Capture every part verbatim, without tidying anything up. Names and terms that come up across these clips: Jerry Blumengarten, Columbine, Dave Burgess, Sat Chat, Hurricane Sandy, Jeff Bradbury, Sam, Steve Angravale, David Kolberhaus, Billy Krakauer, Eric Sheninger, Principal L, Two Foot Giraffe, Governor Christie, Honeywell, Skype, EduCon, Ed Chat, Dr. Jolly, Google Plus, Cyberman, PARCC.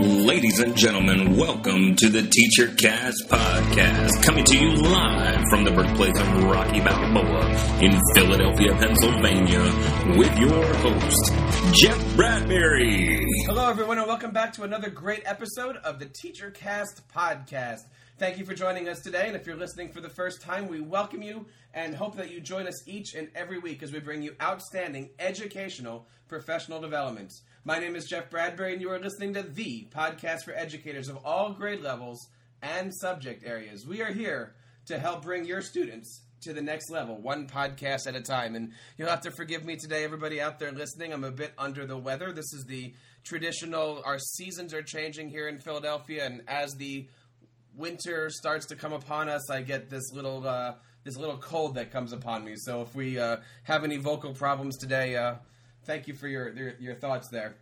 Ladies and gentlemen, welcome to the TeacherCast podcast, coming to you live from the birthplace of Rocky Balboa in Philadelphia, Pennsylvania, with your host, Jeff Bradbury. Hello, everyone, and welcome back to another great episode of the TeacherCast podcast. Thank you for joining us today, and if you're listening for the first time, we welcome you and hope that you join us each and every week as we bring you outstanding educational professional developments. My name is Jeff Bradbury, and you are listening to the podcast for educators of all grade levels and subject areas. We are here to help bring your students to the next level, one podcast at a time. And you'll have to forgive me today, everybody out there listening. I'm a bit under the weather. This is the traditional, our seasons are changing here in Philadelphia, and as the winter starts to come upon us, I get this little uh, this little cold that comes upon me. So if we uh, have any vocal problems today, uh, thank you for your, your your thoughts there.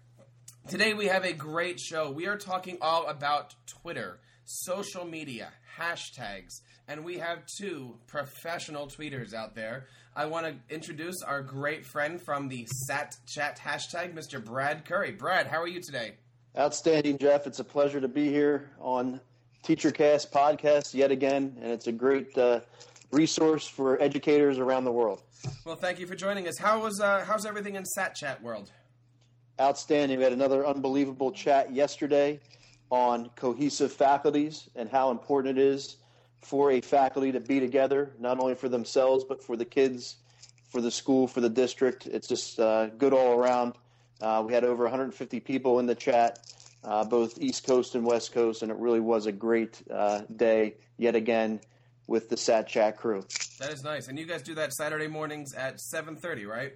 Today we have a great show. We are talking all about Twitter, social media, hashtags, and we have two professional tweeters out there. I want to introduce our great friend from the Sat Chat hashtag, Mister Brad Curry. Brad, how are you today? Outstanding, Jeff. It's a pleasure to be here on TeacherCast podcast yet again, and it's a great uh, resource for educators around the world. Well, thank you for joining us. How was uh, how's everything in Sat Chat world? Outstanding. We had another unbelievable chat yesterday on cohesive faculties and how important it is for a faculty to be together, not only for themselves, but for the kids, for the school, for the district. It's just uh, good all around. Uh, we had over one hundred fifty people in the chat, uh, both East Coast and West Coast, and it really was a great uh, day yet again with the Sat Chat crew. That is nice. And you guys do that Saturday mornings at seven thirty, right?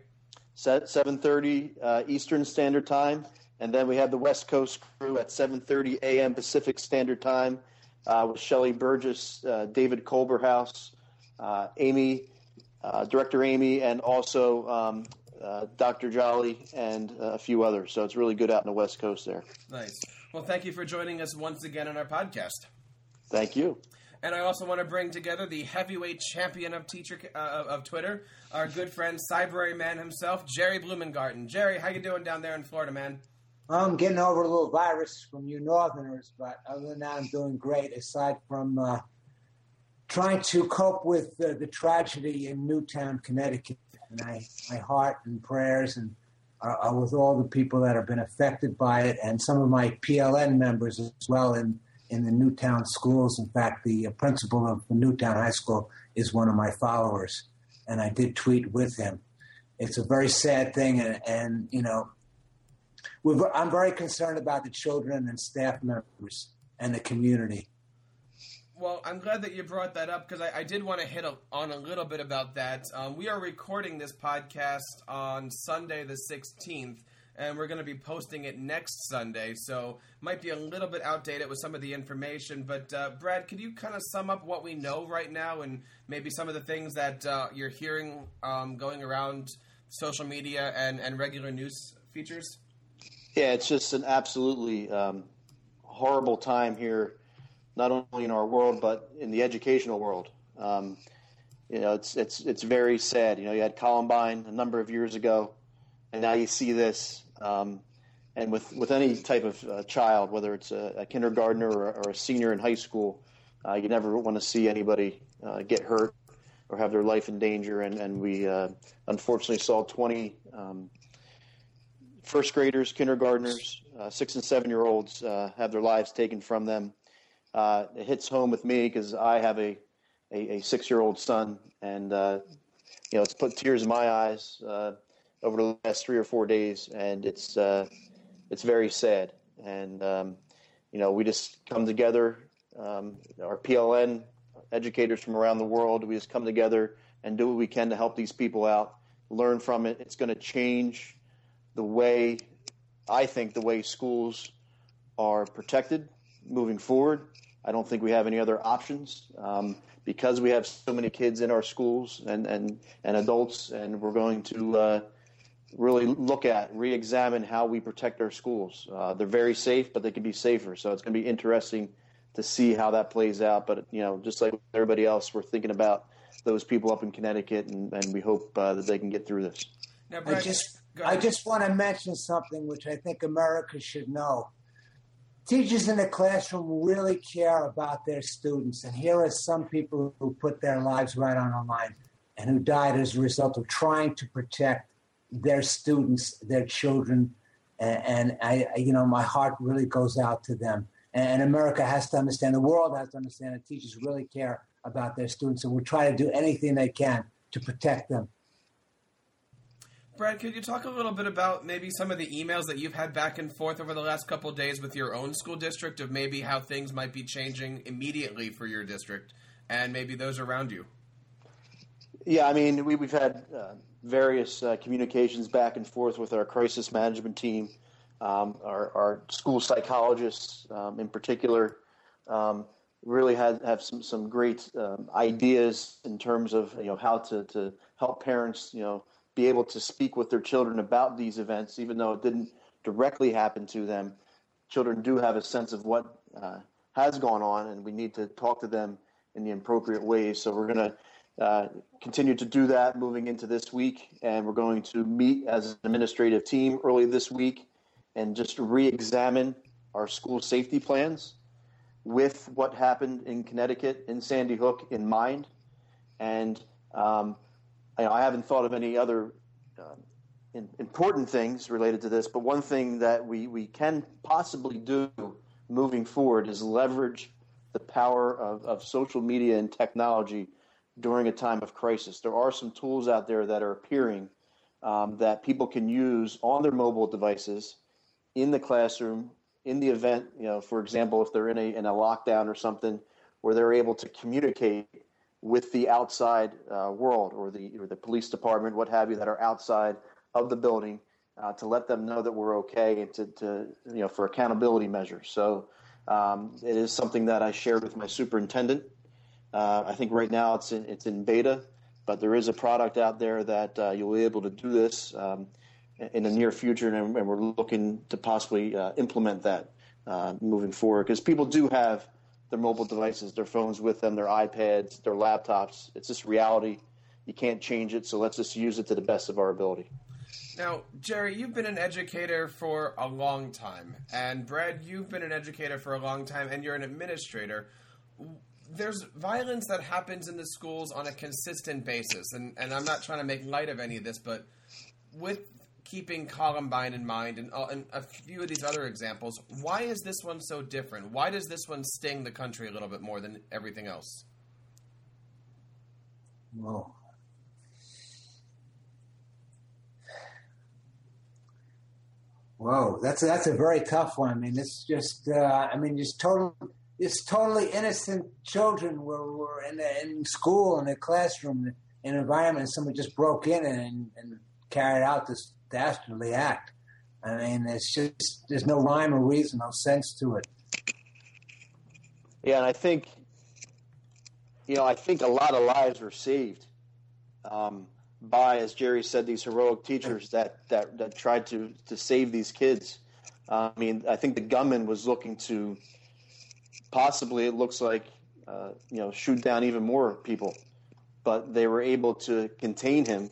seven thirty uh, Eastern Standard Time. And then we have the West Coast crew at seven thirty a.m. Pacific Standard Time uh, with Shelly Burgess, uh, David Kolberhaus, uh, Amy, uh, Director Amy, and also um, uh, Doctor Jolly and uh, a few others. So it's really good out in the West Coast there. Nice. Well, thank you for joining us once again on our podcast. Thank you. And I also want to bring together the heavyweight champion of teacher uh, of Twitter, our good friend, Cyberary Man himself, Jerry Blumengarten. Jerry, how you doing down there in Florida, man? I'm getting over a little virus from you northerners, but other than that, I'm doing great, aside from uh, trying to cope with uh, the tragedy in Newtown, Connecticut. And I, my heart and prayers and uh, with all the people that have been affected by it, and some of my P L N members as well in in the Newtown schools. In fact, the principal of the Newtown High School is one of my followers, and I did tweet with him. It's a very sad thing, and, and you know, we've, I'm very concerned about the children and staff members and the community. Well, I'm glad that you brought that up, because I, I did want to hit a, on a little bit about that. Um, we are recording this podcast on Sunday the sixteenth, and we're going to be posting it next Sunday, so might be a little bit outdated with some of the information. But, uh, Brad, could you kind of sum up what we know right now and maybe some of the things that uh, you're hearing um, going around social media and, and regular news features? Yeah, it's just an absolutely um, horrible time here, not only in our world but in the educational world. Um, you know, it's it's it's very sad. You know, you had Columbine a number of years ago, and now you see this. Um, and with, with any type of uh, child, whether it's a, a kindergartner or, or a senior in high school, uh, you never want to see anybody uh, get hurt or have their life in danger. And, and we uh, unfortunately saw twenty um, first graders, kindergartners, uh, six and seven-year-olds uh, have their lives taken from them. Uh, it hits home with me because I have a, a, a six-year-old son, and uh, you know, it's put tears in my eyes Uh, over the last three or four days, and it's uh, it's very sad. And, um, you know, we just come together, um, our P L N educators from around the world, we just come together and do what we can to help these people out, learn from it. It's going to change the way, I think, the way schools are protected moving forward. I don't think we have any other options um, because we have so many kids in our schools and, and, and adults, and we're going to uh, – really look at, re-examine how we protect our schools. Uh, they're very safe, but they can be safer. So it's going to be interesting to see how that plays out. But, you know, just like everybody else, we're thinking about those people up in Connecticut, and, and we hope uh, that they can get through this. Now, Brad, I just I just want to mention something which I think America should know. teachers in the classroom really care about their students. And here are some people who put their lives right on the line and who died as a result of trying to protect their students, their children. And, and I, you know, my heart really goes out to them. And America has to understand, the world has to understand that teachers really care about their students and will try to do anything they can to protect them. Brad, could you talk a little bit about maybe some of the emails that you've had back and forth over the last couple of days with your own school district of maybe how things might be changing immediately for your district and maybe those around you? Yeah, I mean, we, we've had uh, various uh, communications back and forth with our crisis management team, um, our, our school psychologists um, in particular, um, really had, have some, some great um, ideas in terms of, you know, how to, to help parents, you know, be able to speak with their children about these events, even though it didn't directly happen to them. Children do have a sense of what uh, has gone on, and we need to talk to them in the appropriate ways. So we're going to uh, continue to do that moving into this week, and we're going to meet as an administrative team early this week and just re-examine our school safety plans with what happened in Connecticut, in Sandy Hook, in mind. And um I haven't thought of any other uh, in, important things related to this, but one thing that we, we can possibly do moving forward is leverage the power of, of social media and technology during a time of crisis. There are some tools out there that are appearing um, that people can use on their mobile devices in the classroom, in the event, you know, for example, if they're in a, in a lockdown or something, where they're able to communicate with the outside uh, world or the or the police department, what have you, that are outside of the building, uh, to let them know that we're okay and to, to you know for accountability measures. So um, it is something that I shared with my superintendent. Uh, I think right now it's in, it's in beta, but there is a product out there that uh, you'll be able to do this um, in the near future, and, and we're looking to possibly uh, implement that uh, moving forward, because people do have their mobile devices, their phones with them, their iPads, their laptops. It's just reality. You can't change it, so let's just use it to the best of our ability. Now, Jerry, you've been an educator for a long time, and Brad, you've been an educator for a long time, and you're an administrator. There's violence that happens in the schools on a consistent basis, and, and I'm not trying to make light of any of this, but with keeping Columbine in mind and, uh, and a few of these other examples, why is this one so different? Why does this one sting the country a little bit more than everything else? Well, whoa. whoa, that's a, that's a very tough one. I mean, it's just, uh, I mean, just totally, it's totally innocent children were, were in, the, in school, in a classroom, in an environment, and someone just broke in and, and carried out this dastardly act. I mean, it's just, there's no rhyme or reason, no sense to it. Yeah, and I think, you know, I think a lot of lives were saved um, by, as Jerry said, these heroic teachers that, that, that tried to, to save these kids. Uh, I mean, I think the gunman was looking to possibly, it looks like, uh, you know, shoot down even more people, but they were able to contain him.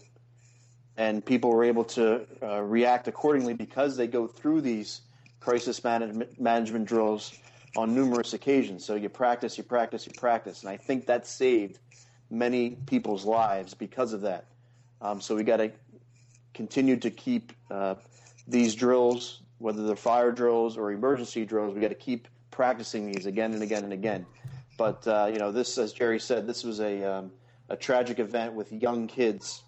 And people were able to uh, react accordingly because they go through these crisis management management drills on numerous occasions. So you practice, you practice, you practice. And I think that saved many people's lives because of that. Um, so we got to continue to keep uh, these drills, whether they're fire drills or emergency drills, we got to keep practicing these again and again and again. But, uh, you know, this, as Jerry said, this was a um, a tragic event with young kids,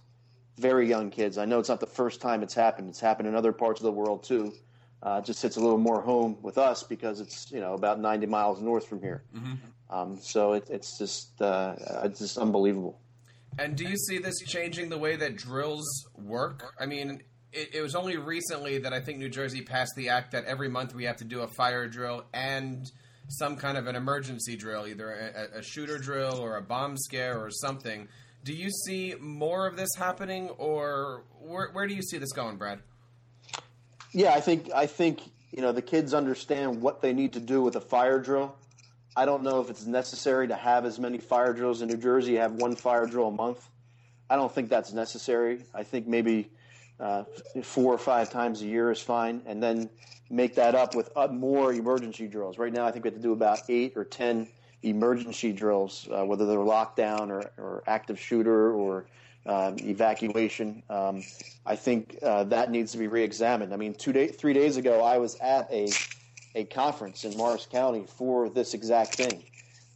very young kids. I know it's not the first time it's happened. It's happened in other parts of the world, too. Uh, it just hits a little more home with us because it's, you know, about ninety miles north from here. Mm-hmm. Um, so it, it's just uh, it's just unbelievable. And do you see this changing the way that drills work? I mean, it, it was only recently that I think New Jersey passed the act that every month we have to do a fire drill and some kind of an emergency drill, either a, a shooter drill or a bomb scare or something. Do you see more of this happening, or where, where do you see this going, Brad? Yeah, I think I think you know the kids understand what they need to do with a fire drill. I don't know if it's necessary to have as many fire drills in New Jersey. You have one fire drill a month. I don't think that's necessary. I think maybe uh, four or five times a year is fine, and then make that up with more emergency drills. Right now I think we have to do about eight or ten emergency drills, uh, whether they're lockdown or, or active shooter or um, evacuation. Um, I think uh, that needs to be reexamined. I mean, two day, three days ago I was at a a conference in Morris County for this exact thing.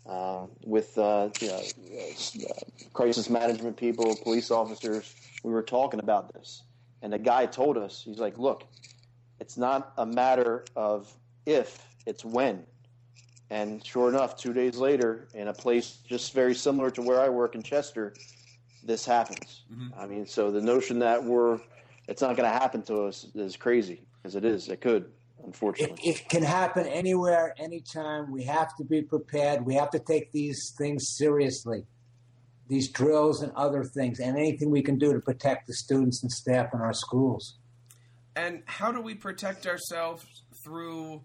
Uh, with uh, you know, uh, crisis management people, police officers, we were talking about this. And the guy told us, he's like, look, it's not a matter of if, it's when. And sure enough, two days later, in a place just very similar to where I work in Chester, this happens. Mm-hmm. I mean, so the notion that we're, it's not going to happen to us is crazy, because it is. It could. Unfortunately. It, it can happen anywhere, anytime. We have to be prepared. We have to take these things seriously, these drills and other things, and anything we can do to protect the students and staff in our schools. And how do we protect ourselves through,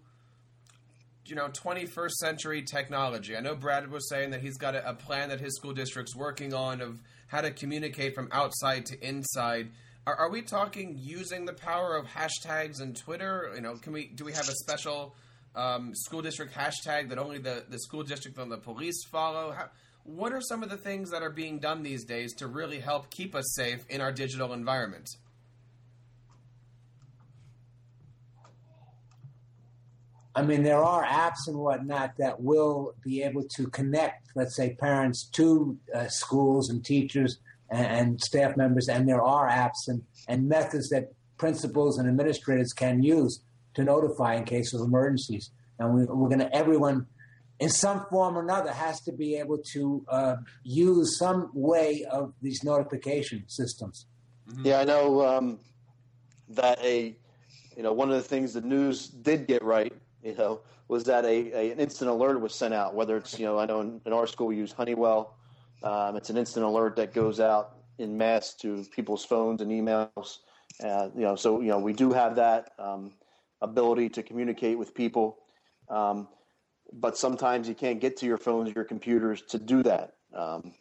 you know, twenty-first century technology? I know Brad was saying that he's got a, a plan that his school district's working on of how to communicate from outside to inside. Are we talking using the power of hashtags and Twitter? You know, can we do we have a special um, school district hashtag that only the, the school district and the police follow? How, what are some of the things that are being done these days to really help keep us safe in our digital environment? I mean, there are apps and whatnot that will be able to connect, let's say, parents to uh, schools and teachers and staff members, and there are apps and, and methods that principals and administrators can use to notify in case of emergencies. And we, we're going to, everyone in some form or another has to be able to uh, use some way of these notification systems. Mm-hmm. Yeah, I know um, that a, you know, one of the things the news did get right, you know, was that a, a an instant alert was sent out, whether it's, you know, I know in, in our school we use Honeywell. Um, it's an instant alert that goes out in mass to people's phones and emails. Uh, you know, so you know we do have that um, ability to communicate with people, um, but sometimes you can't get to your phones, your computers to do that. Um,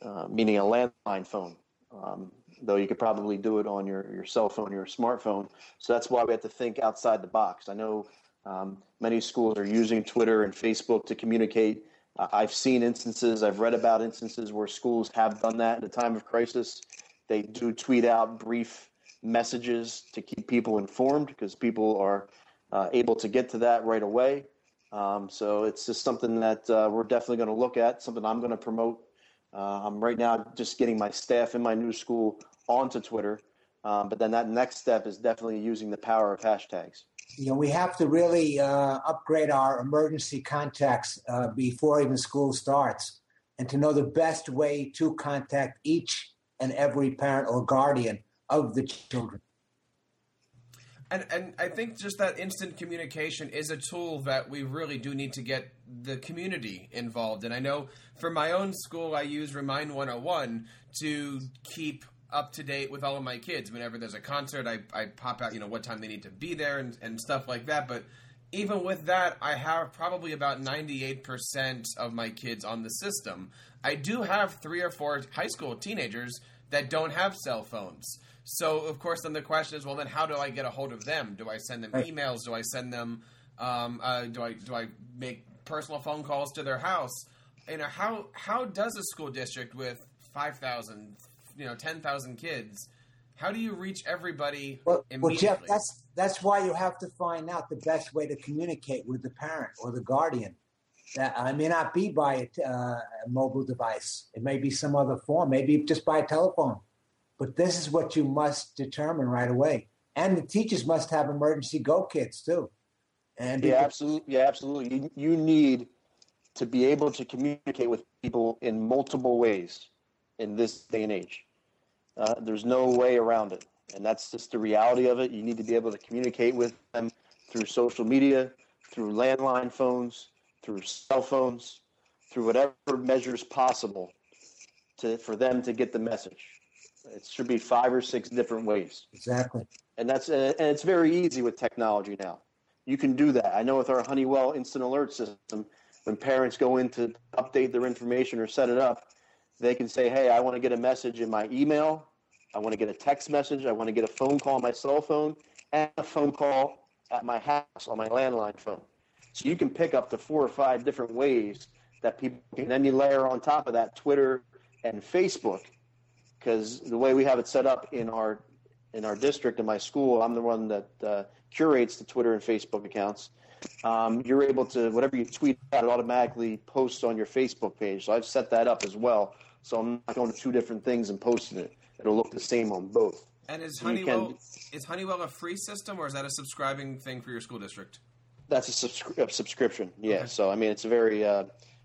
uh, meaning a landline phone, um, though you could probably do it on your, your cell phone, your smartphone. So that's why we have to think outside the box. I know um, many schools are using Twitter and Facebook to communicate. I've seen instances, I've read about instances where schools have done that in a time of crisis. They do tweet out brief messages to keep people informed because people are uh, able to get to that right away. Um, so it's just something that uh, we're definitely going to look at, something I'm going to promote. Uh, I'm right now just getting my staff in my new school onto Twitter. Um, but then that next step is definitely using the power of hashtags. You know, we have to really uh, upgrade our emergency contacts uh, before even school starts, and to know the best way to contact each and every parent or guardian of the children. And and I think just that instant communication is a tool that we really do need to get the community involved. And I know for my own school, I use Remind one oh one to keep up to date with all of my kids. Whenever there's a concert, I, I pop out, you know, what time they need to be there and, and stuff like that. But even with that, I have probably about ninety-eight percent of my kids on the system. I do have three or four high school teenagers that don't have cell phones. So of course, then the question is, well, then how do I get a hold of them? Do I send them emails? Do I send them, um, uh, do I, do I make personal phone calls to their house? You know, how, how does a school district with five thousand, you know, ten thousand kids, how do you reach everybody well, immediately? Well, Jeff, that's, that's why you have to find out the best way to communicate with the parent or the guardian. That uh, may not be by a, uh, a mobile device. It may be some other form, maybe just by telephone. But this is what you must determine right away. And the teachers must have emergency go kits, too. And yeah, absolutely. Yeah, absolutely. You, you need to be able to communicate with people in multiple ways in this day and age. Uh, there's no way around it, and that's just the reality of it. You need to be able to communicate with them through social media, through landline phones, through cell phones, through whatever measures possible to for them to get the message. It should be five or six different ways. Exactly. And that's and it's very easy with technology now. You can do that. I know with our Honeywell Instant Alert system, when parents go in to update their information or set it up, they can say, hey, I want to get a message in my email I want to get a text message. I want to get a phone call on my cell phone and a phone call at my house on my landline phone. So you can pick up to four or five different ways that people can. Then you layer on top of that Twitter and Facebook, because the way we have it set up in our in our district, in my school, I'm the one that uh, curates the Twitter and Facebook accounts. Um, you're able to, whatever you tweet out, it automatically posts on your Facebook page. So I've set that up as well. So I'm not going to two different things and posting it. It'll look the same on both. And is Honeywell can, is Honeywell a free system, or is that a subscribing thing for your school district? That's a, subscri- a subscription, yeah. Okay. So, I mean, it's a very uh,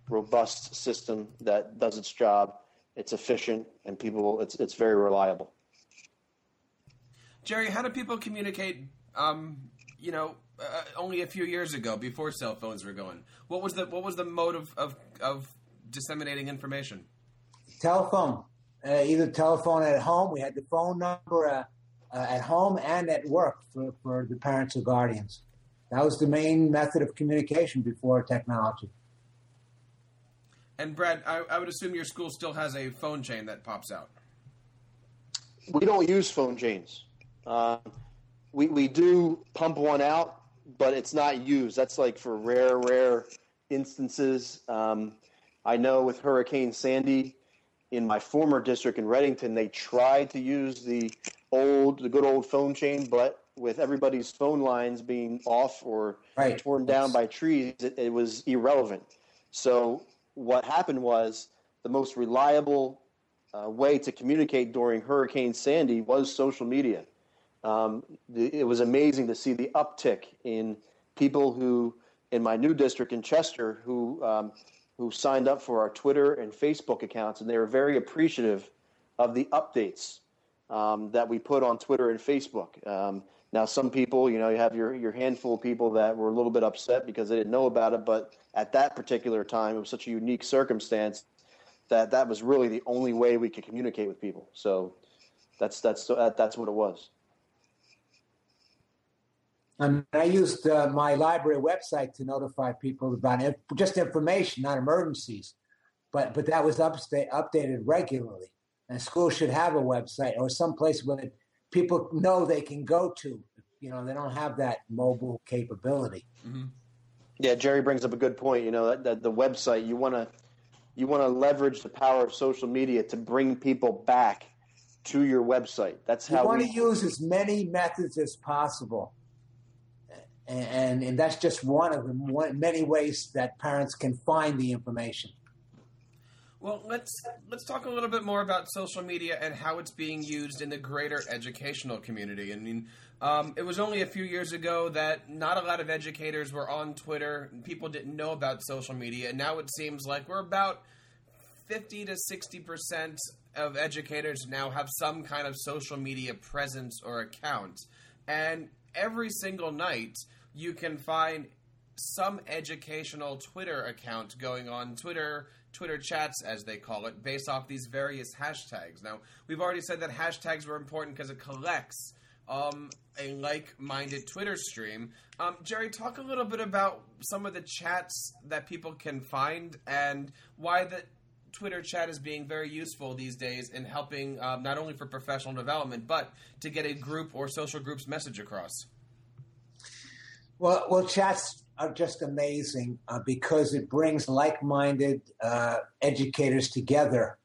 robust system that does its job. It's efficient, and people, it's it's very reliable. Jerry, how do people communicate, um, you know, uh, only a few years ago, before cell phones were going? What was the what was the mode of, of, of disseminating information? Telephone. Uh, either telephone at home. We had the phone number uh, uh, at home and at work for, for the parents or guardians. That was the main method of communication before technology. And Brad, I, I would assume your school still has a phone chain that pops out. We don't use phone chains. Uh, we we do pump one out, but it's not used. That's like for rare, rare instances. Um, I know with Hurricane Sandy, in my former district in Reddington, they tried to use the old, the good old phone chain, but with everybody's phone lines being off or right. torn down by trees, it, it was irrelevant. So what happened was the most reliable uh, way to communicate during Hurricane Sandy was social media. Um, the, it was amazing to see the uptick in people who, in my new district in Chester, who um, who signed up for our Twitter and Facebook accounts, and they were very appreciative of the updates um, that we put on Twitter and Facebook. Um, now, some people, you know, you have your, your handful of people that were a little bit upset because they didn't know about it, but at that particular time, it was such a unique circumstance that that was really the only way we could communicate with people. So that's that's that's what it was. And I used uh, my library website to notify people about it, just information, not emergencies. But but that was upsta- updated regularly. And schools should have a website or some place where people know they can go to. You know, they don't have that mobile capability. Mm-hmm. Yeah, Jerry brings up a good point. You know, that, that the website, you want to you want to leverage the power of social media to bring people back to your website. That's how you want to use as many methods as possible. And, and and that's just one of the one, many ways that parents can find the information. Well, let's let's talk a little bit more about social media and how it's being used in the greater educational community. I mean, um, it was only a few years ago that not a lot of educators were on Twitter. And people didn't know about social media, and now it seems like we're about fifty to sixty percent of educators now have some kind of social media presence or account. And every single night, you can find some educational Twitter account going on, Twitter, Twitter chats, as they call it, based off these various hashtags. Now, we've already said that hashtags were important because it collects um, a like-minded Twitter stream. Um, Jerry, talk a little bit about some of the chats that people can find and why the Twitter chat is being very useful these days in helping um, not only for professional development, but to get a group or social group's message across. Well, well, chats are just amazing uh, because it brings like-minded uh, educators together.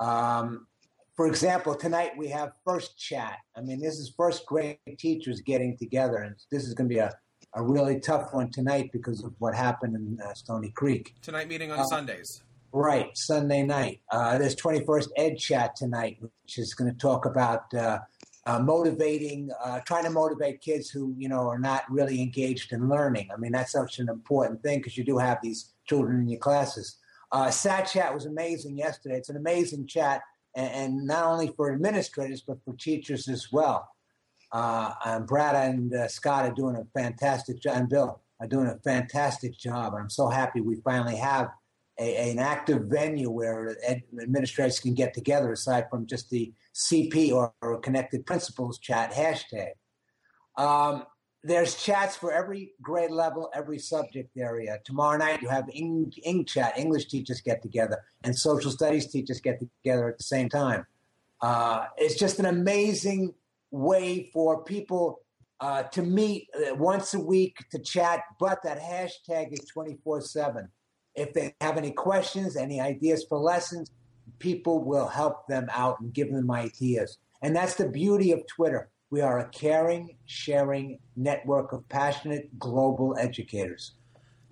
Um, for example, tonight we have First Chat. I mean, this is first grade teachers getting together, and this is going to be a, a really tough one tonight because of what happened in uh, Stony Creek. Tonight meeting on uh, Sundays. Right, Sunday night. Uh, there's twenty-first Ed Chat tonight, which is going to talk about uh, uh, motivating, uh, trying to motivate kids who, you know, are not really engaged in learning. I mean, that's such an important thing because you do have these children in your classes. Uh, Sat Chat was amazing yesterday. It's an amazing chat, and, and not only for administrators, but for teachers as well. Uh, and Brad and uh, Scott are doing a fantastic job, and Bill are doing a fantastic job. I'm so happy we finally have A, an active venue where ed, administrators can get together aside from just the C P or, or Connected Principals chat hashtag. Um, there's chats for every grade level, every subject area. Tomorrow night you have Eng, Eng Chat, English teachers get together, and social studies teachers get together at the same time. Uh, it's just an amazing way for people uh, to meet once a week to chat, but that hashtag is twenty-four seven. If they have any questions, any ideas for lessons, people will help them out and give them ideas. And that's the beauty of Twitter. We are a caring, sharing network of passionate global educators.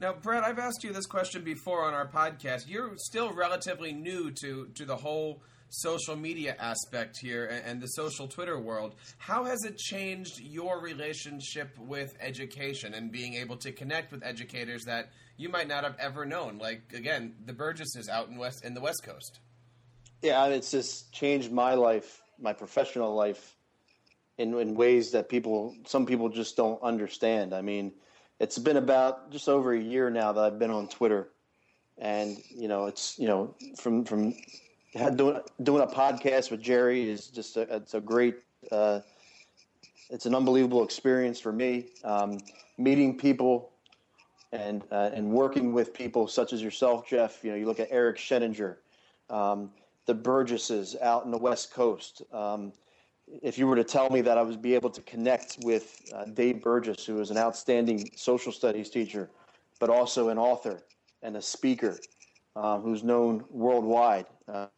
Now, Brad, I've asked you this question before on our podcast. You're still relatively new to, to the whole social media aspect here and, and the social Twitter world. How has it changed your relationship with education and being able to connect with educators that you might not have ever known? Like, again, the Burgesses out in West in the West Coast. Yeah, it's just changed my life, my professional life, in, in ways that people, some people just don't understand. I mean, it's been about just over a year now that I've been on Twitter, and you know, it's you know, from from doing doing a podcast with Jerry is just a, it's a great, uh, it's an unbelievable experience for me. Um, meeting people and uh, and working with people such as yourself, Jeff. You know, you look at Eric Sheninger, um, the Burgesses out in the West Coast. Um, If you were to tell me that I would be able to connect with uh, Dave Burgess, who is an outstanding social studies teacher, but also an author and a speaker uh, who's known worldwide,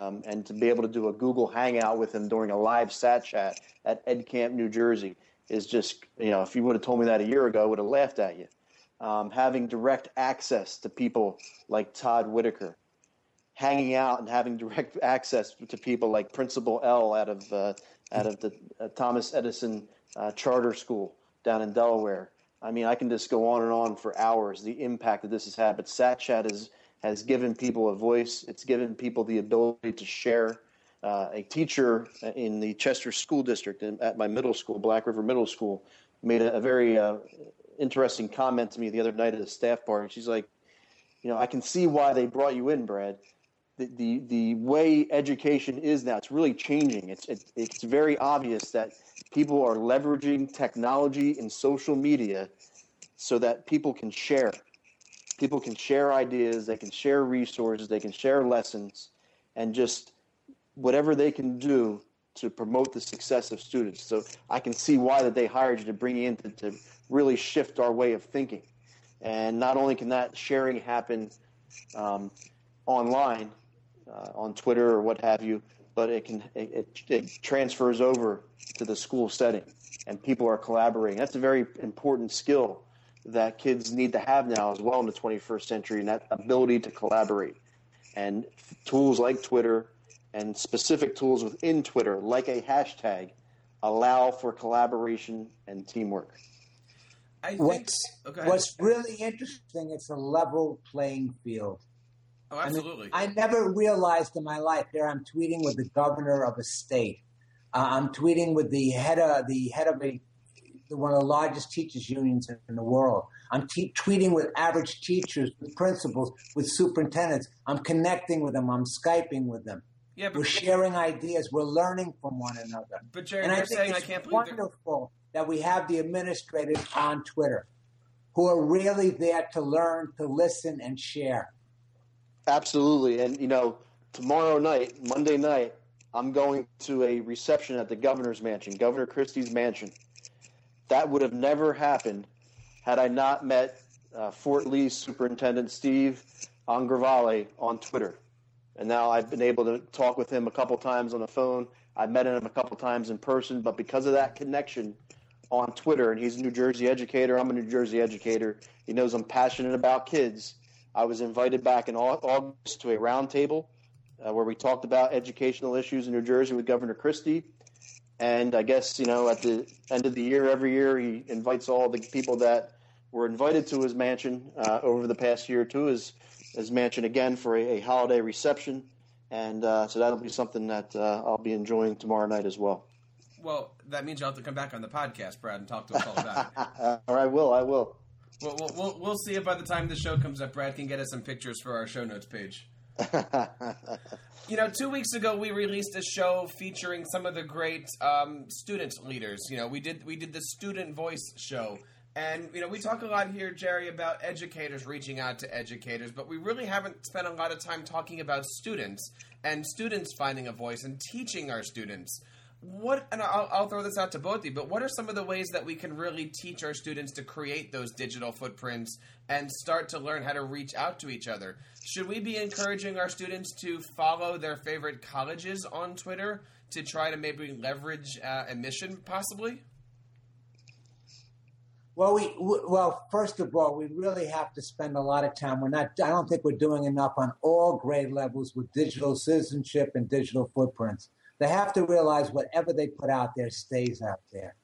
um, and to be able to do a Google Hangout with him during a live Sat Chat at Ed Camp, New Jersey, is just, you know, if you would have told me that a year ago, I would have laughed at you. Um, having direct access to people like Todd Whitaker, hanging out and having direct access to people like Principal L out of uh, out of the uh, Thomas Edison uh, Charter School down in Delaware. I mean, I can just go on and on for hours, the impact that this has had. But Sat Chat is, has given people a voice. It's given people the ability to share. Uh, a teacher in the Chester School District in, at my middle school, Black River Middle School, made a, a very uh, interesting comment to me the other night at a staff party. She's like, you know, I can see why they brought you in, Brad. The, the the way education is now, it's really changing. It's it, it's very obvious that people are leveraging technology and social media so that people can share. People can share ideas, they can share resources, they can share lessons, and just whatever they can do to promote the success of students. So I can see why that they hired you to bring you in to, to really shift our way of thinking. And not only can that sharing happen um, online, Uh, on Twitter or what have you, but it can it, it, it transfers over to the school setting, and people are collaborating. That's a very important skill that kids need to have now as well in the twenty-first century, and that ability to collaborate. And f- tools like Twitter and specific tools within Twitter, like a hashtag, allow for collaboration and teamwork. I think what's, okay. what's really interesting, it's a level playing field. Oh, absolutely. I mean, I never realized in my life there I'm tweeting with the governor of a state. Uh, I'm tweeting with the head of the head of a, one of the largest teachers unions in the world. I'm te- tweeting with average teachers, with principals, with superintendents. I'm connecting with them. I'm Skyping with them. Yeah, but we're sharing ideas. We're learning from one another. But Jerry, and I think saying it's I can't wonderful that we have the administrators on Twitter who are really there to learn, to listen, and share. Absolutely. And, you know, tomorrow night, Monday night, I'm going to a reception at the governor's mansion, Governor Christie's mansion. That would have never happened had I not met uh, Fort Lee's Superintendent Steve Angravale on Twitter. And now I've been able to talk with him a couple times on the phone. I've met him a couple times in person. But because of that connection on Twitter, and he's a New Jersey educator, I'm a New Jersey educator, he knows I'm passionate about kids. I was invited back in August to a roundtable uh, where we talked about educational issues in New Jersey with Governor Christie. And I guess, you know, at the end of the year, every year, he invites all the people that were invited to his mansion uh, over the past year or two, his, his mansion again for a, a holiday reception. And uh, so that'll be something that uh, I'll be enjoying tomorrow night as well. Well, that means you'll have to come back on the podcast, Brad, and talk to us all about it. All right, I will, I will. We'll, we'll we'll see if by the time the show comes up, Brad can get us some pictures for our show notes page. You know, two weeks ago we released a show featuring some of the great um, student leaders. You know, we did we did the Student Voice show And, you know, we talk a lot here, Jerry, about educators reaching out to educators, but we really haven't spent a lot of time talking about students and students finding a voice and teaching our students. What, and I'll, I'll throw this out to both of you, but what are some of the ways that we can really teach our students to create those digital footprints and start to learn how to reach out to each other? Should we be encouraging our students to follow their favorite colleges on Twitter to try to maybe leverage uh, a mission, possibly? Well, we, we well, first of all, we really have to spend a lot of time. We're not. I don't think we're doing enough on all grade levels with digital citizenship and digital footprints. They have to realize whatever they put out there stays out there.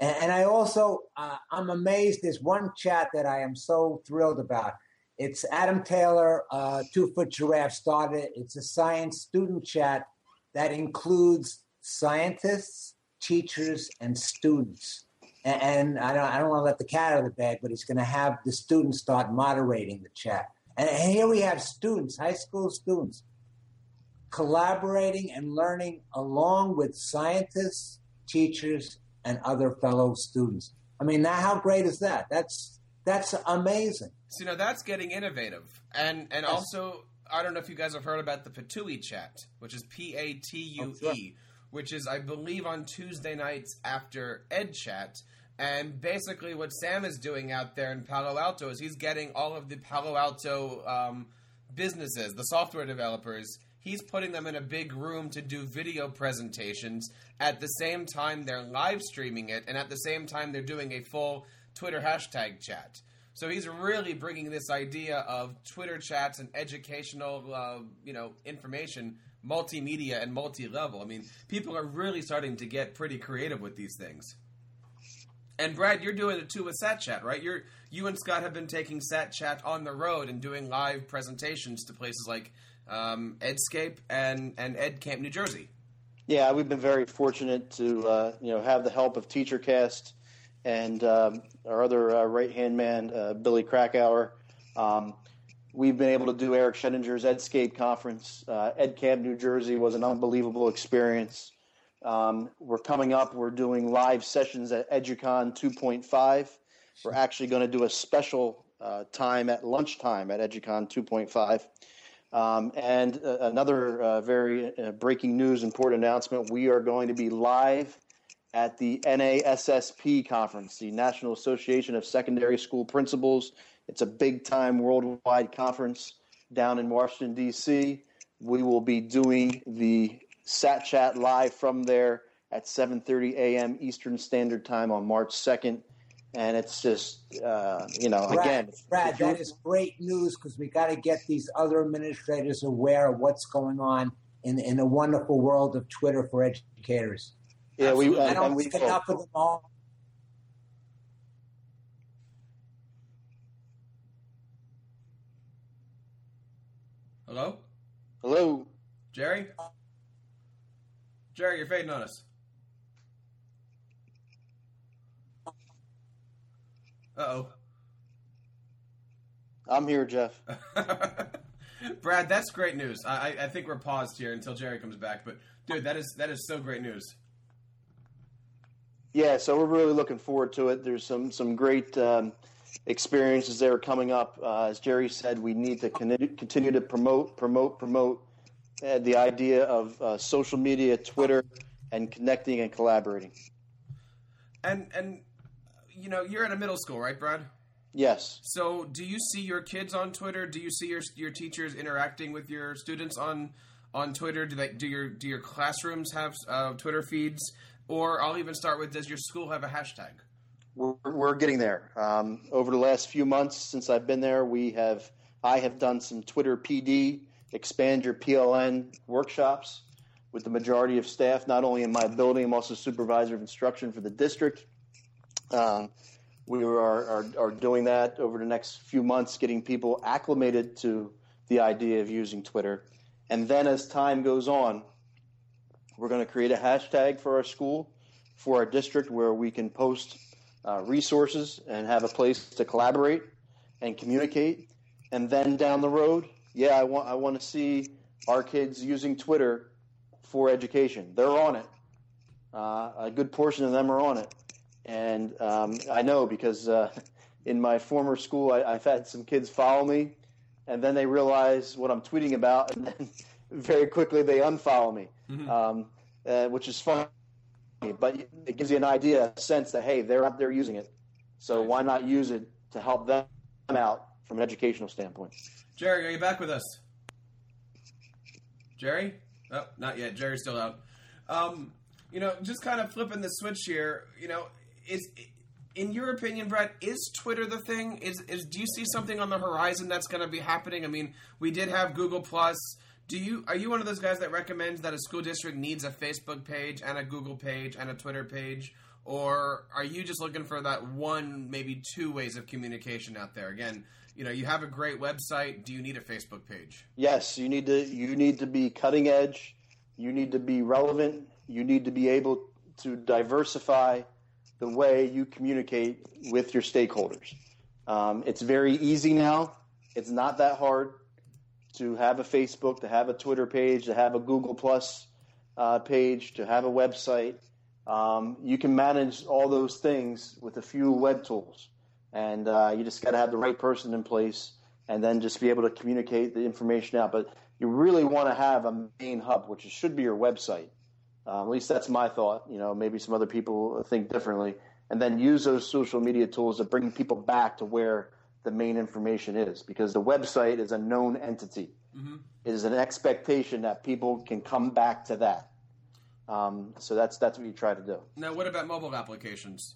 And, and I also, uh, I'm amazed. There's one chat that I am so thrilled about. It's Adam Taylor, uh, Two Foot Giraffe, started it. It's a science student chat that includes scientists, teachers, and students. And, and I don't, I don't want to let the cat out of the bag, but he's going to have the students start moderating the chat. And, and here we have students, high school students, collaborating and learning along with scientists, teachers, and other fellow students. I mean, now how great is that? That's that's amazing. So, you know, that's getting innovative. And and yes. Also, I don't know if you guys have heard about the Patui chat, which is P A T U E, oh, sure. Which is, I believe, on Tuesday nights after Ed Chat. And basically what Sam is doing out there in Palo Alto is he's getting all of the Palo Alto um, businesses, the software developers. He's putting them in a big room to do video presentations. At the same time, they're live streaming it, and at the same time, they're doing a full Twitter hashtag chat. So he's really bringing this idea of Twitter chats and educational, uh, you know, information, multimedia and multi-level. I mean, people are really starting to get pretty creative with these things. And Brad, you're doing it too with Sat Chat, right? You're you and Scott have been taking Sat Chat on the road and doing live presentations to places like Um, Edscape and, and Ed Camp, New Jersey. Yeah, we've been very fortunate to uh, you know have the help of TeacherCast and um, our other uh, right-hand man, uh, Billy Krakauer. Um, we've been able to do Eric Scheninger's Edscape conference. Uh, Ed Camp, New Jersey was an unbelievable experience. Um, we're coming up. We're doing live sessions at EduCon two point five. We're actually going to do a special uh, time at lunchtime at EduCon two point five. Um, and uh, another uh, very uh, breaking news, important announcement, we are going to be live at the N A S S P conference, the National Association of Secondary School Principals. It's a big-time worldwide conference down in Washington, D C We will be doing the Sat Chat live from there at seven thirty a.m. Eastern Standard Time on March second. And it's just, uh, you know, Brad, again. Brad, that is great news because we got to get these other administrators aware of what's going on in in the wonderful world of Twitter for educators. Yeah, Absolutely. we uh, I don't think enough of them all. Hello? Hello? Jerry? Jerry, you're fading on us. Uh-oh. I'm here, Jeff. Brad, that's great news. I, I think we're paused here until Jerry comes back. But, dude, that is that is so great news. Yeah, so we're really looking forward to it. There's some, some great um, experiences there coming up. Uh, as Jerry said, we need to con- continue to promote, promote, promote uh, the idea of uh, social media, Twitter, and connecting and collaborating. And and... You know, you're at a middle school, right, Brad? Yes. So do you see your kids on Twitter? Do you see your your teachers interacting with your students on on Twitter? Do they do your do your classrooms have uh, Twitter feeds? Or I'll even start with, does your school have a hashtag? We're, we're getting there. Um, over the last few months since I've been there, we have I have done some Twitter P D, Expand Your P L N workshops with the majority of staff, not only in my building, I'm also supervisor of instruction for the district. Um, we are, are, are doing that over the next few months, getting people acclimated to the idea of using Twitter. And then as time goes on, we're going to create a hashtag for our school, for our district, where we can post uh, resources and have a place to collaborate and communicate. And then down the road, yeah, I want I want to see our kids using Twitter for education. They're on it. Uh, a good portion of them are on it. And um, I know because uh, in my former school, I, I've had some kids follow me, and then they realize what I'm tweeting about, and then very quickly they unfollow me, mm-hmm. um, uh, which is funny. But it gives you an idea, a sense that, hey, they're out there using it, so why not use it to help them out from an educational standpoint? Jerry, are you back with us? Jerry? Oh, not yet. Jerry's still out. Um, you know, just kind of flipping the switch here, you know, is, in your opinion, Brad, is Twitter the thing? Is, is do you see something on the horizon that's going to be happening? I mean, we did have Google Plus. Do you are you one of those guys that recommends that a school district needs a Facebook page and a Google page and a Twitter page, or are you just looking for that one, maybe two ways of communication out there? Again, you know, you have a great website. Do you need a Facebook page? Yes, you need to. You need to be cutting edge. You need to be relevant. You need to be able to diversify the way you communicate with your stakeholders. Um, it's very easy now. It's not that hard to have a Facebook, to have a Twitter page, to have a Google Plus uh, page, to have a website. Um, you can manage all those things with a few web tools. And uh, you just got to have the right person in place and then just be able to communicate the information out. But you really want to have a main hub, which should be your website. Uh, at least that's my thought. You know, maybe some other people think differently. And then use those social media tools to bring people back to where the main information is, because the website is a known entity. Mm-hmm. It is an expectation that people can come back to that. Um, so that's that's what you try to do. Now, what about mobile applications?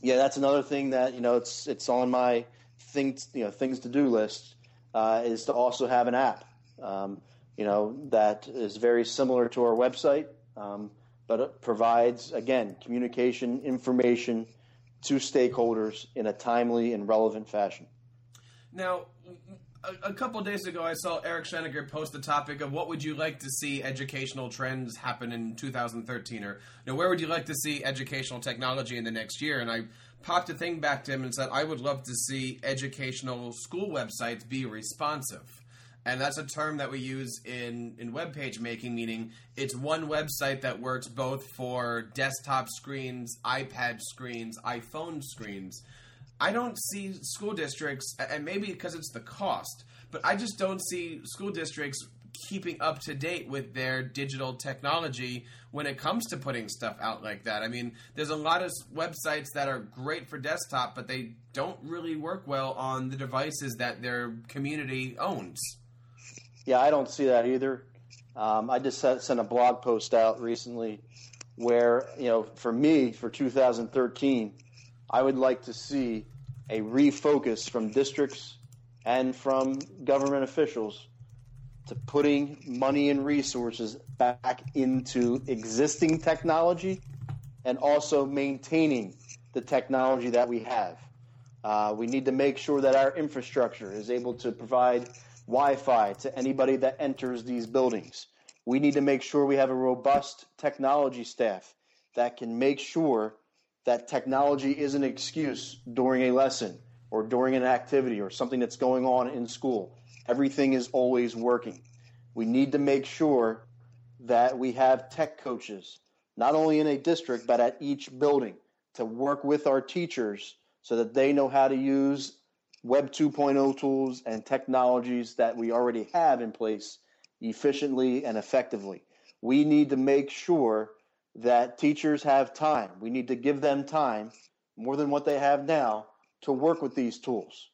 Yeah, that's another thing that, you know, it's it's on my things you know things to do list uh, is to also have an app. Um, you know, that is very similar to our website, um, but it provides again communication, information to stakeholders in a timely and relevant fashion. Now, a, a couple of days ago, I saw Eric Sheninger post the topic of what would you like to see educational trends happen in two thousand thirteen, or you know, where would you like to see educational technology in the next year? And I popped a thing back to him and said, I would love to see educational school websites be responsive. And that's a term that we use in, in web page making, meaning it's one website that works both for desktop screens, iPad screens, iPhone screens. I don't see school districts, and maybe because it's the cost, but I just don't see school districts keeping up to date with their digital technology when it comes to putting stuff out like that. I mean, there's a lot of websites that are great for desktop, but they don't really work well on the devices that their community owns. Yeah, I don't see that either. Um, I just sent a blog post out recently where, you know, for me, for two thousand thirteen, I would like to see a refocus from districts and from government officials to putting money and resources back into existing technology and also maintaining the technology that we have. Uh, we need to make sure that our infrastructure is able to provide Wi-Fi to anybody that enters these buildings. We need to make sure we have a robust technology staff that can make sure that technology is an excuse during a lesson or during an activity or something that's going on in school. Everything is always working. We need to make sure that we have tech coaches, not only in a district, but at each building, to work with our teachers so that they know how to use Web two point oh tools and technologies that we already have in place efficiently and effectively. We need to make sure that teachers have time. We need to give them time, more than what they have now, to work with these tools.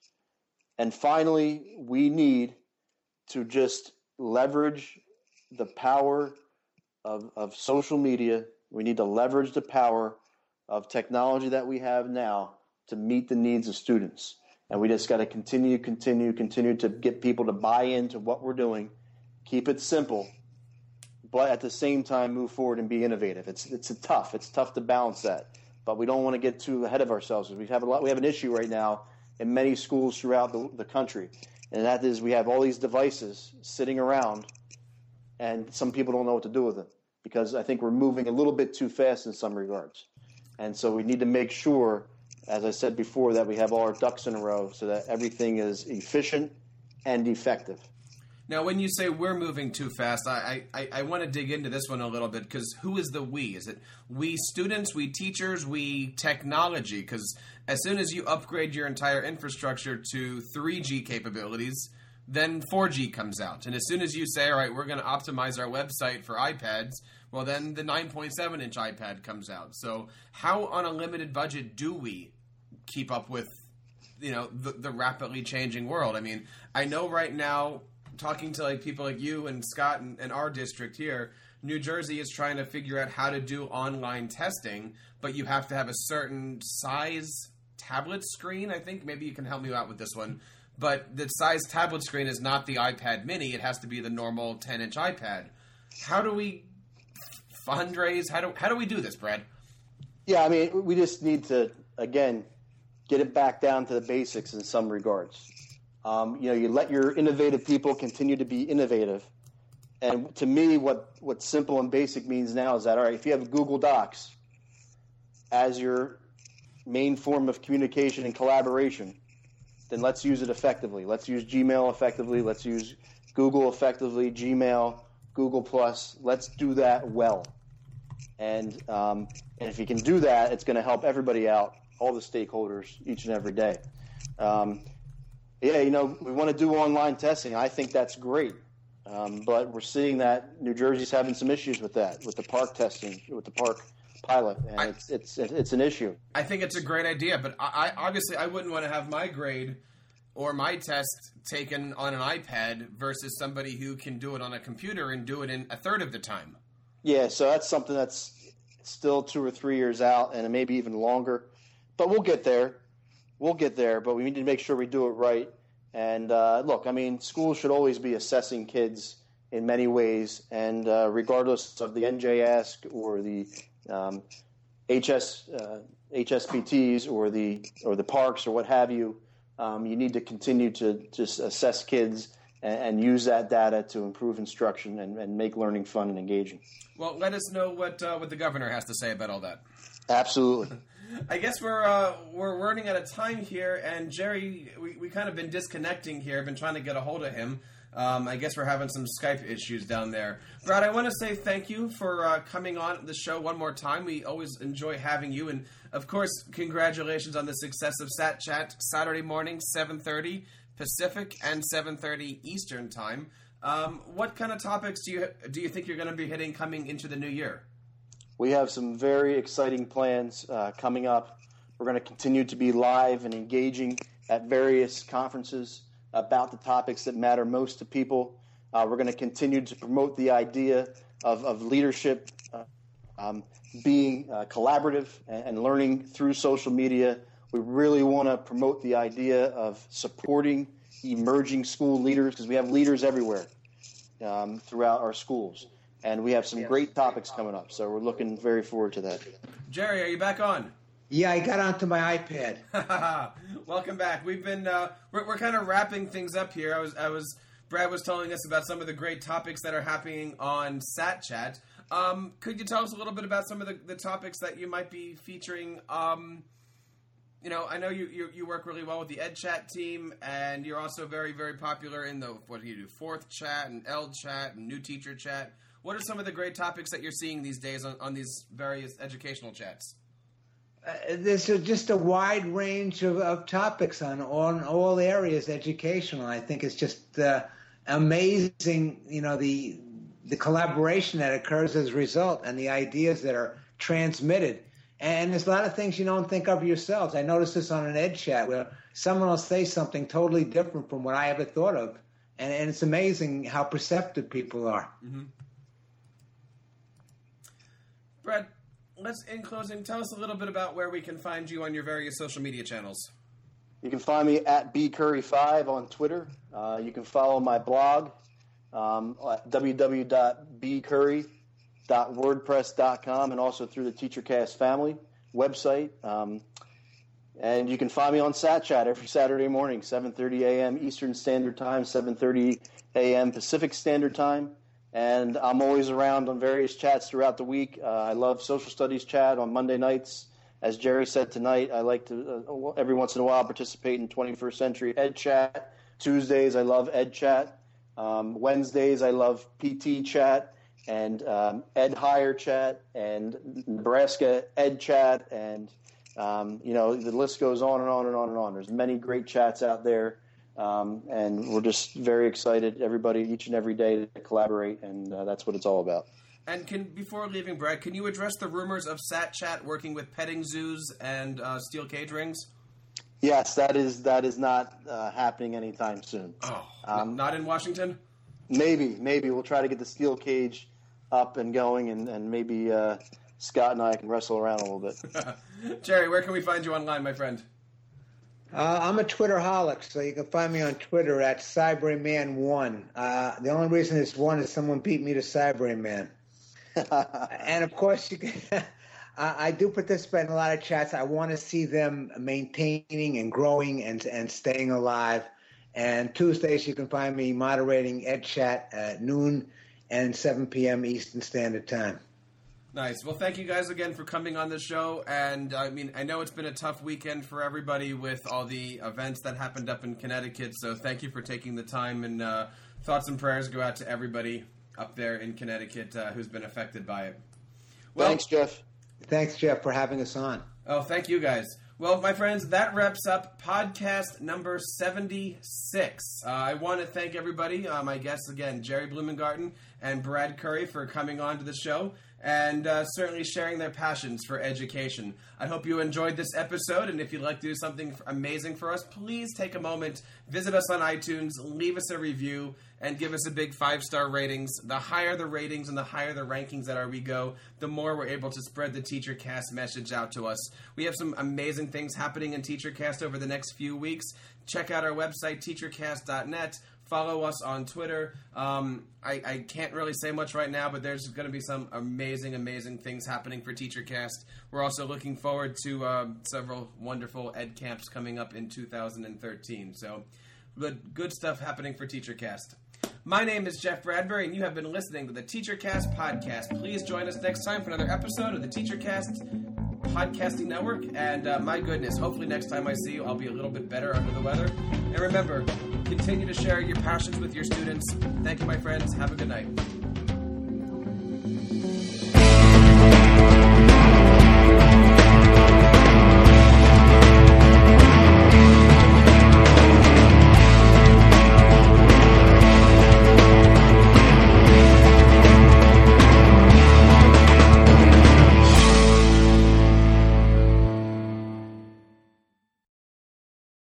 And finally, we need to just leverage the power of, of social media. We need to leverage the power of technology that we have now to meet the needs of students. And we just got to continue, continue, continue to get people to buy into what we're doing, keep it simple, but at the same time move forward and be innovative. It's it's a tough. It's tough to balance that, but we don't want to get too ahead of ourselves. We have a lot. We have an issue right now in many schools throughout the, the country, and that is we have all these devices sitting around, and some people don't know what to do with them because I think we're moving a little bit too fast in some regards, and so we need to make sure, as I said before, that we have all our ducks in a row so that everything is efficient and effective. Now, when you say we're moving too fast, I I, I want to dig into this one a little bit, because who is the we? Is it we students, we teachers, we technology? Because as soon as you upgrade your entire infrastructure to three G capabilities, then four G comes out. And as soon as you say, all right, we're going to optimize our website for iPads, well, then the nine point seven inch iPad comes out. So how on a limited budget do we keep up with, you know, the, the rapidly changing world? I mean, I know right now, talking to like people like you and Scott and, and our district here, New Jersey is trying to figure out how to do online testing, but you have to have a certain size tablet screen. I think maybe you can help me out with this one. But the size tablet screen is not the iPad mini. It has to be the normal ten inch iPad. How do we fundraise? How do how do we do this, Brad? Yeah, I mean, we just need to, again, get it back down to the basics in some regards. Um, you know, you let your innovative people continue to be innovative. And to me, what, what simple and basic means now is that, all right, if you have Google Docs as your main form of communication and collaboration, then let's use it effectively. Let's use Gmail effectively. Let's use Google effectively, Gmail, Google Plus. Let's do that well. And, um, and if you can do that, it's going to help everybody out, all the stakeholders, each and every day. Um, yeah, you know, we want to do online testing. I think that's great. Um, but we're seeing that New Jersey's having some issues with that, with the park testing, with the park pilot, and I, it's it's it's an issue. I think it's a great idea, but I, I obviously I wouldn't want to have my grade or my test taken on an iPad versus somebody who can do it on a computer and do it in a third of the time. Yeah, so that's something that's still two or three years out, and maybe even longer. But we'll get there. We'll get there, but we need to make sure we do it right. And uh, look, I mean, schools should always be assessing kids in many ways, and uh, regardless of the N J S or the Um, H S uh, H S P Ts or the or the parks or what have you, um, you need to continue to just assess kids and, and use that data to improve instruction and, and make learning fun and engaging. Well, let us know what uh, what the governor has to say about all that. Absolutely. I guess we're uh, we're running out of time here, and Jerry, we we kind of been disconnecting here. Been trying to get a hold of him. Um, I guess we're having some Skype issues down there. Brad, I want to say thank you for uh, coming on the show one more time. We always enjoy having you. And, of course, congratulations on the success of Sat Chat Saturday morning, seven thirty Pacific and seven thirty Eastern time. Um, what kind of topics do you do you think you're going to be hitting coming into the new year? We have some very exciting plans uh, coming up. We're going to continue to be live and engaging at various conferences about the topics that matter most to people. Uh, we're going to continue to promote the idea of, of leadership uh, um, being uh, collaborative and, and learning through social media. We really want to promote the idea of supporting emerging school leaders, because we have leaders everywhere um, throughout our schools. And we have some yeah, great topics coming up, so we're looking very forward to that. Jerry, are you back on? Yeah, I got onto my iPad. Welcome back. We've been uh, we're, we're kind of wrapping things up here. I was I was Brad was telling us about some of the great topics that are happening on Sat Chat. Um, could you tell us a little bit about some of the, the topics that you might be featuring? Um, you know, I know you, you you work really well with the Ed Chat team, and you're also very very popular in the what do you do Fourth Chat and L Chat and New Teacher Chat. What are some of the great topics that you're seeing these days on, on these various educational chats? Uh, there's just a wide range of, of topics on all, all areas educational. I think it's just uh, amazing, you know, the the collaboration that occurs as a result and the ideas that are transmitted. And there's a lot of things you don't think of yourselves. I noticed this on an Ed Chat where someone will say something totally different from what I ever thought of. And, and it's amazing how perceptive people are. Mm-hmm. Brad, let's, in closing, tell us a little bit about where we can find you on your various social media channels. You can find me at b curry five on Twitter. Uh, you can follow my blog um, at w w w dot b curry dot wordpress dot com and also through the TeacherCast family website. Um, and you can find me on Sat Chat every Saturday morning, seven thirty a.m. Eastern Standard Time, seven thirty a.m. Pacific Standard Time. And I'm always around on various chats throughout the week. Uh, I love social studies chat on Monday nights. As Jerry said tonight, I like to, uh, every once in a while, participate in twenty-first century Ed Chat. Tuesdays, I love Ed Chat. Um, Wednesdays, I love P T Chat and um, Ed Higher Chat and Nebraska Ed Chat, and um, you know, the list goes on and on and on and on. There's many great chats out there, um, and we're just very excited, everybody, each and every day to collaborate, and uh, that's what it's all about. And can before leaving, Brad, can you address the rumors of Sat Chat working with petting zoos and uh, steel cage rings? Yes, that is that is not uh, happening anytime soon. Oh, um, not in Washington? Maybe, maybe. We'll try to get the steel cage up and going, and, and maybe uh, Scott and I can wrestle around a little bit. Jerry, where can we find you online, my friend? Uh, I'm a Twitterholic, so you can find me on Twitter at Cyberman one. Uh, the only reason it's one is someone beat me to Cyberman. And, of course, you can... I do participate in a lot of chats. I want to see them maintaining and growing and and staying alive. And Tuesdays you can find me moderating Ed Chat at noon and seven p.m. Eastern Standard Time. Nice. Well, thank you guys again for coming on the show. And, I mean, I know it's been a tough weekend for everybody with all the events that happened up in Connecticut. So thank you for taking the time. And uh, thoughts and prayers go out to everybody up there in Connecticut uh, who's been affected by it. Well, thanks, Jeff. Thanks, Jeff, for having us on. Oh, thank you, guys. Well, my friends, that wraps up podcast number seventy-six. Uh, I want to thank everybody, uh, my guests again, Jerry Blumengarten and Brad Curry, for coming on to the show and uh, certainly sharing their passions for education. I hope you enjoyed this episode, and if you'd like to do something amazing for us, please take a moment, visit us on iTunes, leave us a review, and give us a big five-star ratings. The higher the ratings and the higher the rankings that are we go, the more we're able to spread the TeacherCast message out to us. We have some amazing things happening in TeacherCast over the next few weeks. Check out our website, teacher cast dot net. Follow us on Twitter. Um, I, I can't really say much right now, but there's going to be some amazing, amazing things happening for TeacherCast. We're also looking forward to uh, several wonderful Ed Camps coming up in two thousand thirteen. So good, good stuff happening for TeacherCast. My name is Jeff Bradbury, and you have been listening to the TeacherCast podcast. Please join us next time for another episode of the TeacherCast podcasting network. And uh, my goodness, hopefully next time I see you, I'll be a little bit better under the weather. And remember, continue to share your passions with your students. Thank you, my friends. Have a good night.